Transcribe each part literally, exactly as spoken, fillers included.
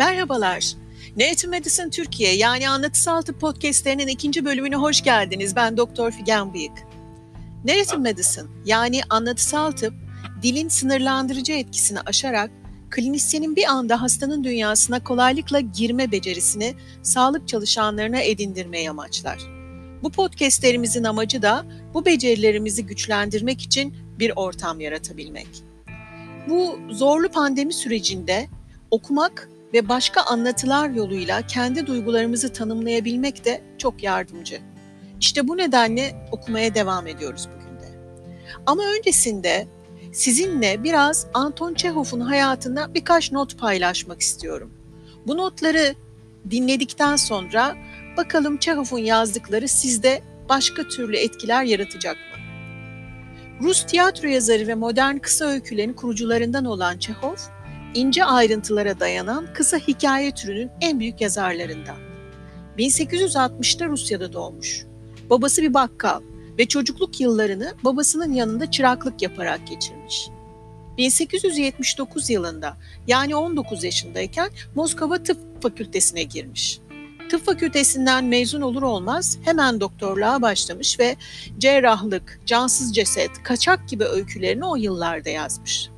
Merhabalar. Native Medicine Türkiye yani Anlatısal Tıp Podcast'lerinin ikinci bölümüne hoş geldiniz. Ben Doktor Figen Bıyık. Native Medicine yani Anlatısal Tıp, dilin sınırlandırıcı etkisini aşarak klinisyenin bir anda hastanın dünyasına kolaylıkla girme becerisini sağlık çalışanlarına edindirmeyi amaçlar. Bu podcastlerimizin amacı da bu becerilerimizi güçlendirmek için bir ortam yaratabilmek. Bu zorlu pandemi sürecinde okumak ve başka anlatılar yoluyla kendi duygularımızı tanımlayabilmek de çok yardımcı. İşte bu nedenle okumaya devam ediyoruz bugün de. Ama öncesinde sizinle biraz Anton Çehov'un hayatından birkaç not paylaşmak istiyorum. Bu notları dinledikten sonra bakalım Çehov'un yazdıkları sizde başka türlü etkiler yaratacak mı? Rus tiyatro yazarı ve modern kısa öykülerin kurucularından olan Çehov, ince ayrıntılara dayanan kısa hikaye türünün en büyük yazarlarından. bin sekiz yüz altmışta Rusya'da doğmuş. Babası bir bakkal ve çocukluk yıllarını babasının yanında çıraklık yaparak geçirmiş. bin sekiz yüz yetmiş dokuz yılında yani on dokuz yaşındayken Moskova Tıp Fakültesine girmiş. Tıp fakültesinden mezun olur olmaz hemen doktorluğa başlamış ve Cerrahlık, Cansız Ceset, Kaçak gibi öykülerini o yıllarda yazmış.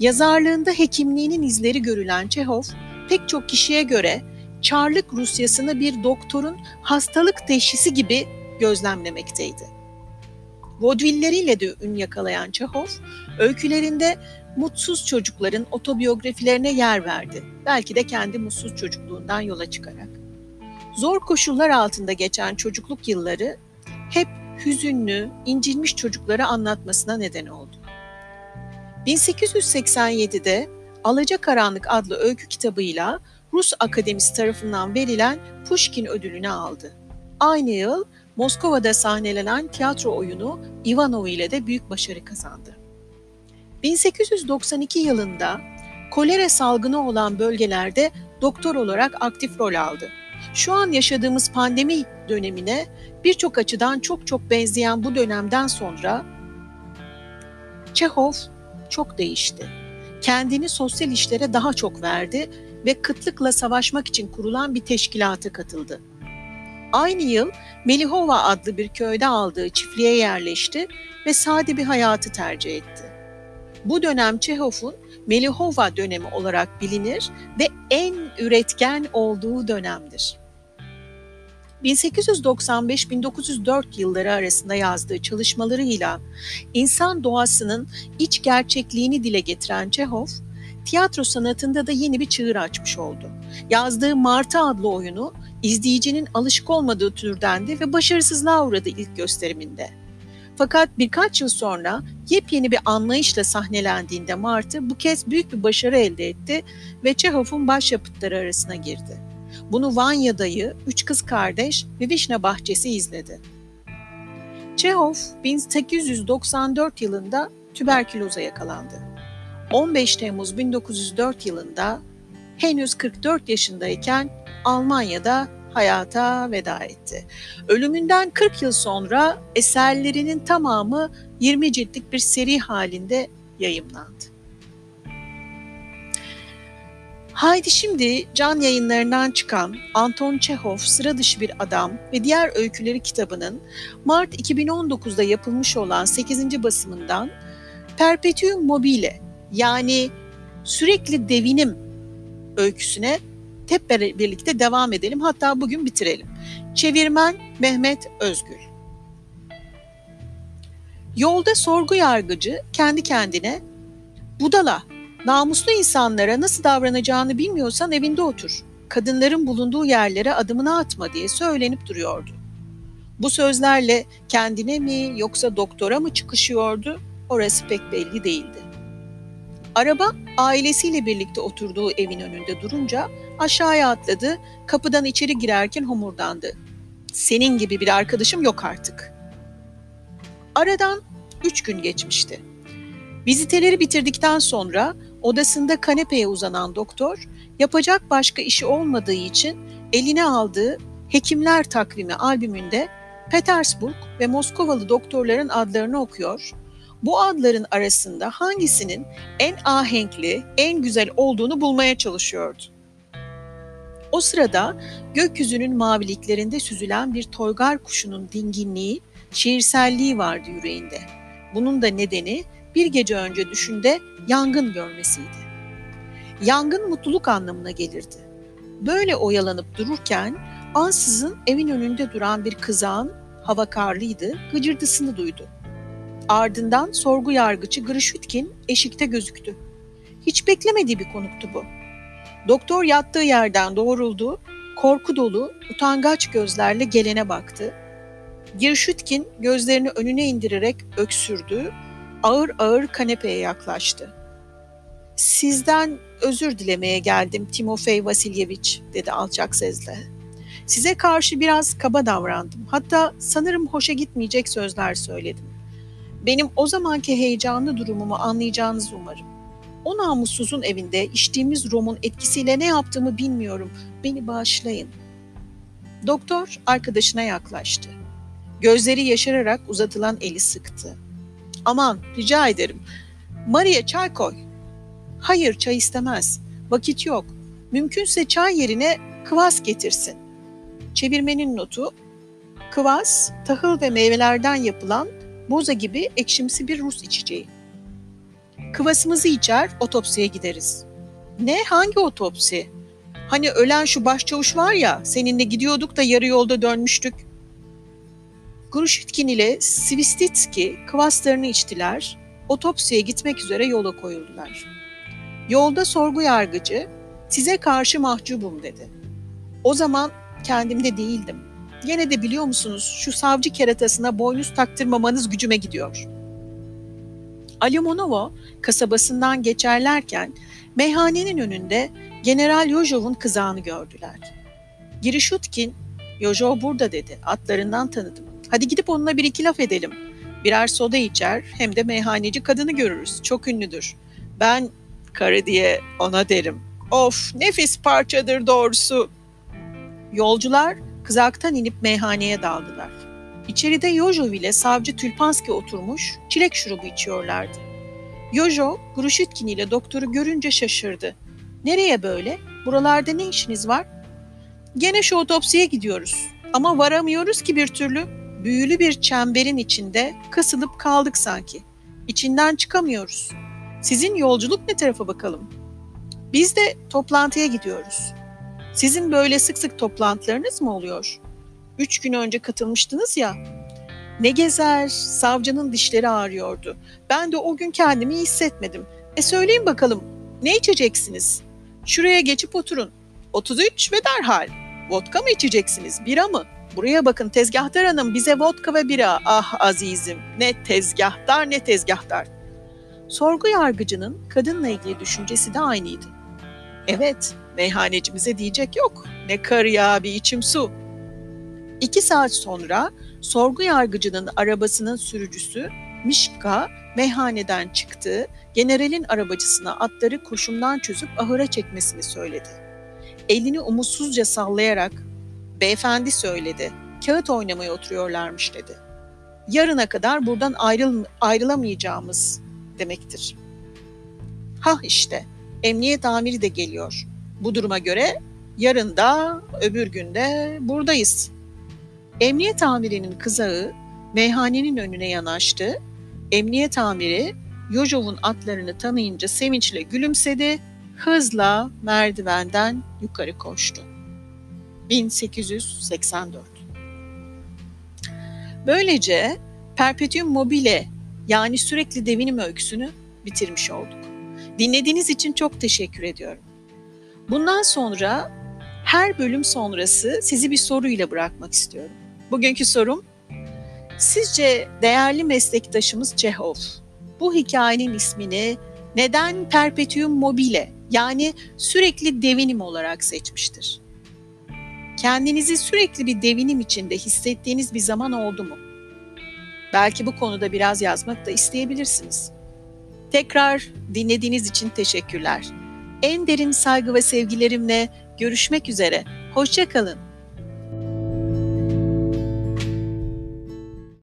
Yazarlığında hekimliğinin izleri görülen Çehov, pek çok kişiye göre Çarlık Rusyası'nı bir doktorun hastalık teşhisi gibi gözlemlemekteydi. Vodvilleriyle de ün yakalayan Çehov, öykülerinde mutsuz çocukların otobiyografilerine yer verdi, belki de kendi mutsuz çocukluğundan yola çıkarak. Zor koşullar altında geçen çocukluk yılları hep hüzünlü, incinmiş çocuklara anlatmasına neden oldu. bin sekiz yüz seksen yedide Alaca Karanlık adlı öykü kitabıyla Rus Akademisi tarafından verilen Pushkin ödülünü aldı. Aynı yıl Moskova'da sahnelenen tiyatro oyunu Ivanov ile de büyük başarı kazandı. bin sekiz yüz doksan iki yılında kolera salgını olan bölgelerde doktor olarak aktif rol aldı. Şu an yaşadığımız pandemi dönemine birçok açıdan çok çok benzeyen bu dönemden sonra Çehov çok değişti. Kendini sosyal işlere daha çok verdi ve kıtlıkla savaşmak için kurulan bir teşkilata katıldı. Aynı yıl Melihova adlı bir köyde aldığı çiftliğe yerleşti ve sade bir hayatı tercih etti. Bu dönem Çehov'un Melihova dönemi olarak bilinir ve en üretken olduğu dönemdir. bin sekiz yüz doksan beş - bin dokuz yüz dört yılları arasında yazdığı çalışmalarıyla insan doğasının iç gerçekliğini dile getiren Çehov, tiyatro sanatında da yeni bir çığır açmış oldu. Yazdığı Martı adlı oyunu izleyicinin alışık olmadığı türdendi ve başarısızlığa uğradı ilk gösteriminde. Fakat birkaç yıl sonra yepyeni bir anlayışla sahnelendiğinde Martı bu kez büyük bir başarı elde etti ve Çehov'un başyapıtları arasına girdi. Bunu Vanya Dayı, Üç Kız Kardeş ve Vişne Bahçesi izledi. Çehov bin sekiz yüz doksan dört yılında tüberküloza yakalandı. on beş Temmuz bin dokuz yüz dört yılında henüz kırk dört yaşındayken Almanya'da hayata veda etti. Ölümünden kırk yıl sonra eserlerinin tamamı yirmi ciltlik bir seri halinde yayımlandı. Haydi şimdi Can yayınlarından çıkan Anton Çehov, Sıra Dışı Bir Adam ve Diğer Öyküleri kitabının Mart iki bin on dokuzda yapılmış olan sekizinci basımından Perpetuum Mobile yani sürekli devinim öyküsüne hep birlikte devam edelim, hatta bugün bitirelim. Çevirmen Mehmet Özgür. Yolda sorgu yargıcı kendi kendine budala, namuslu insanlara nasıl davranacağını bilmiyorsan evinde otur, kadınların bulunduğu yerlere adımını atma diye söylenip duruyordu. Bu sözlerle kendine mi yoksa doktora mı çıkışıyordu, orası pek belli değildi. Araba ailesiyle birlikte oturduğu evin önünde durunca aşağıya atladı, kapıdan içeri girerken homurdandı. Senin gibi bir arkadaşım yok artık. Aradan üç gün geçmişti. Viziteleri bitirdikten sonra odasında kanepeye uzanan doktor, yapacak başka işi olmadığı için eline aldığı Hekimler Takvimi albümünde Petersburg ve Moskovalı doktorların adlarını okuyor, bu adların arasında hangisinin en ahenkli, en güzel olduğunu bulmaya çalışıyordu. O sırada gökyüzünün maviliklerinde süzülen bir toygar kuşunun dinginliği, şiirselliği vardı yüreğinde. Bunun da nedeni bir gece önce düşünde yangın görmesiydi. Yangın mutluluk anlamına gelirdi. Böyle oyalanıp dururken ansızın evin önünde duran bir kızağın, hava karlıydı, gıcırdısını duydu. Ardından sorgu yargıcı Grişutkin eşikte gözüktü. Hiç beklemediği bir konuktu bu. Doktor yattığı yerden doğruldu, korku dolu, utangaç gözlerle gelene baktı. Grişutkin gözlerini önüne indirerek öksürdü, ağır ağır kanepeye yaklaştı. "Sizden özür dilemeye geldim Timofey Vasilyevic," dedi alçak sesle. "Size karşı biraz kaba davrandım. Hatta sanırım hoşa gitmeyecek sözler söyledim. Benim o zamanki heyecanlı durumumu anlayacağınızı umarım. O namussuzun evinde içtiğimiz romun etkisiyle ne yaptığımı bilmiyorum. Beni bağışlayın." Doktor arkadaşına yaklaştı. Gözleri yaşararak uzatılan eli sıktı. "Aman, rica ederim. Maria, çay koy." "Hayır, çay istemez. Vakit yok. Mümkünse çay yerine kvass getirsin." Çevirmenin notu: kvass, tahıl ve meyvelerden yapılan boza gibi ekşimsi bir Rus içeceği. "Kvassımızı içer, otopsiye gideriz." "Ne? Hangi otopsi? Hani ölen şu başçavuş var ya, seninle gidiyorduk da yarı yolda dönmüştük." Grişutkin ile Svishtitski kvasslarını içtiler, otopsiye gitmek üzere yola koyuldular. Yolda sorgu yargıcı, "Size karşı mahcubum," dedi. "O zaman kendimde değildim. Gene de biliyor musunuz, şu savcı keratasına boynuz taktırmamanız gücüme gidiyor." Alimonovo kasabasından geçerlerken meyhanenin önünde General Yozov'un kızağını gördüler. Grişutkin, "Jojo burada," dedi. "Atlarından tanıdım. Hadi gidip onunla bir iki laf edelim. Birer soda içer, hem de meyhaneci kadını görürüz. Çok ünlüdür. Ben karı diye ona derim. Of, nefis parçadır doğrusu." Yolcular kızaktan inip meyhaneye daldılar. İçeride Yojov ile savcı Tulpanski oturmuş, çilek şurubu içiyorlardı. Yojov, Grişutkin ile doktoru görünce şaşırdı. "Nereye böyle? Buralarda ne işiniz var?" "Gene şu otopsiye gidiyoruz. Ama varamıyoruz ki bir türlü. Büyülü bir çemberin içinde kasılıp kaldık sanki. İçinden çıkamıyoruz. Sizin yolculuk ne tarafa bakalım?" "Biz de toplantıya gidiyoruz." "Sizin böyle sık sık toplantılarınız mı oluyor? Üç gün önce katılmıştınız ya." "Ne gezer, savcının dişleri ağrıyordu. Ben de o gün kendimi iyi hissetmedim. E söyleyin bakalım, ne içeceksiniz?" "Şuraya geçip oturun. otuz üç ve derhal. Vodka mı içeceksiniz, bira mı? Buraya bakın tezgahtar hanım, bize vodka ve bira. Ah azizim, ne tezgahtar ne tezgahtar." Sorgu yargıcının kadınla ilgili düşüncesi de aynıydı. "Evet, meyhanecimize diyecek yok. Ne karı ya, bir içim su." İki saat sonra sorgu yargıcının arabasının sürücüsü Mişka meyhaneden çıktı, generalin arabacısına atları koşumdan çözüp ahıra çekmesini söyledi. Elini umutsuzca sallayarak, "Beyefendi söyledi, kağıt oynamaya oturuyorlarmış," dedi. "Yarına kadar buradan ayrıl- ayrılamayacağımız demektir." "Hah işte, emniyet amiri de geliyor. Bu duruma göre yarın da öbür gün de buradayız." Emniyet amirinin kızağı meyhanenin önüne yanaştı. Emniyet amiri Yojov'un atlarını tanıyınca sevinçle gülümsedi, hızla merdivenden yukarı koştu. bin sekiz yüz seksen dört. Böylece Perpetuum Mobile, yani sürekli devinim öyküsünü bitirmiş olduk. Dinlediğiniz için çok teşekkür ediyorum. Bundan sonra her bölüm sonrası sizi bir soruyla bırakmak istiyorum. Bugünkü sorum, sizce değerli meslektaşımız Çehov bu hikayenin ismini neden Perpetuum Mobile, yani sürekli devinim olarak seçmiştir? Kendinizi sürekli bir devinim içinde hissettiğiniz bir zaman oldu mu? Belki bu konuda biraz yazmak da isteyebilirsiniz. Tekrar dinlediğiniz için teşekkürler. En derin saygı ve sevgilerimle görüşmek üzere. Hoşça kalın.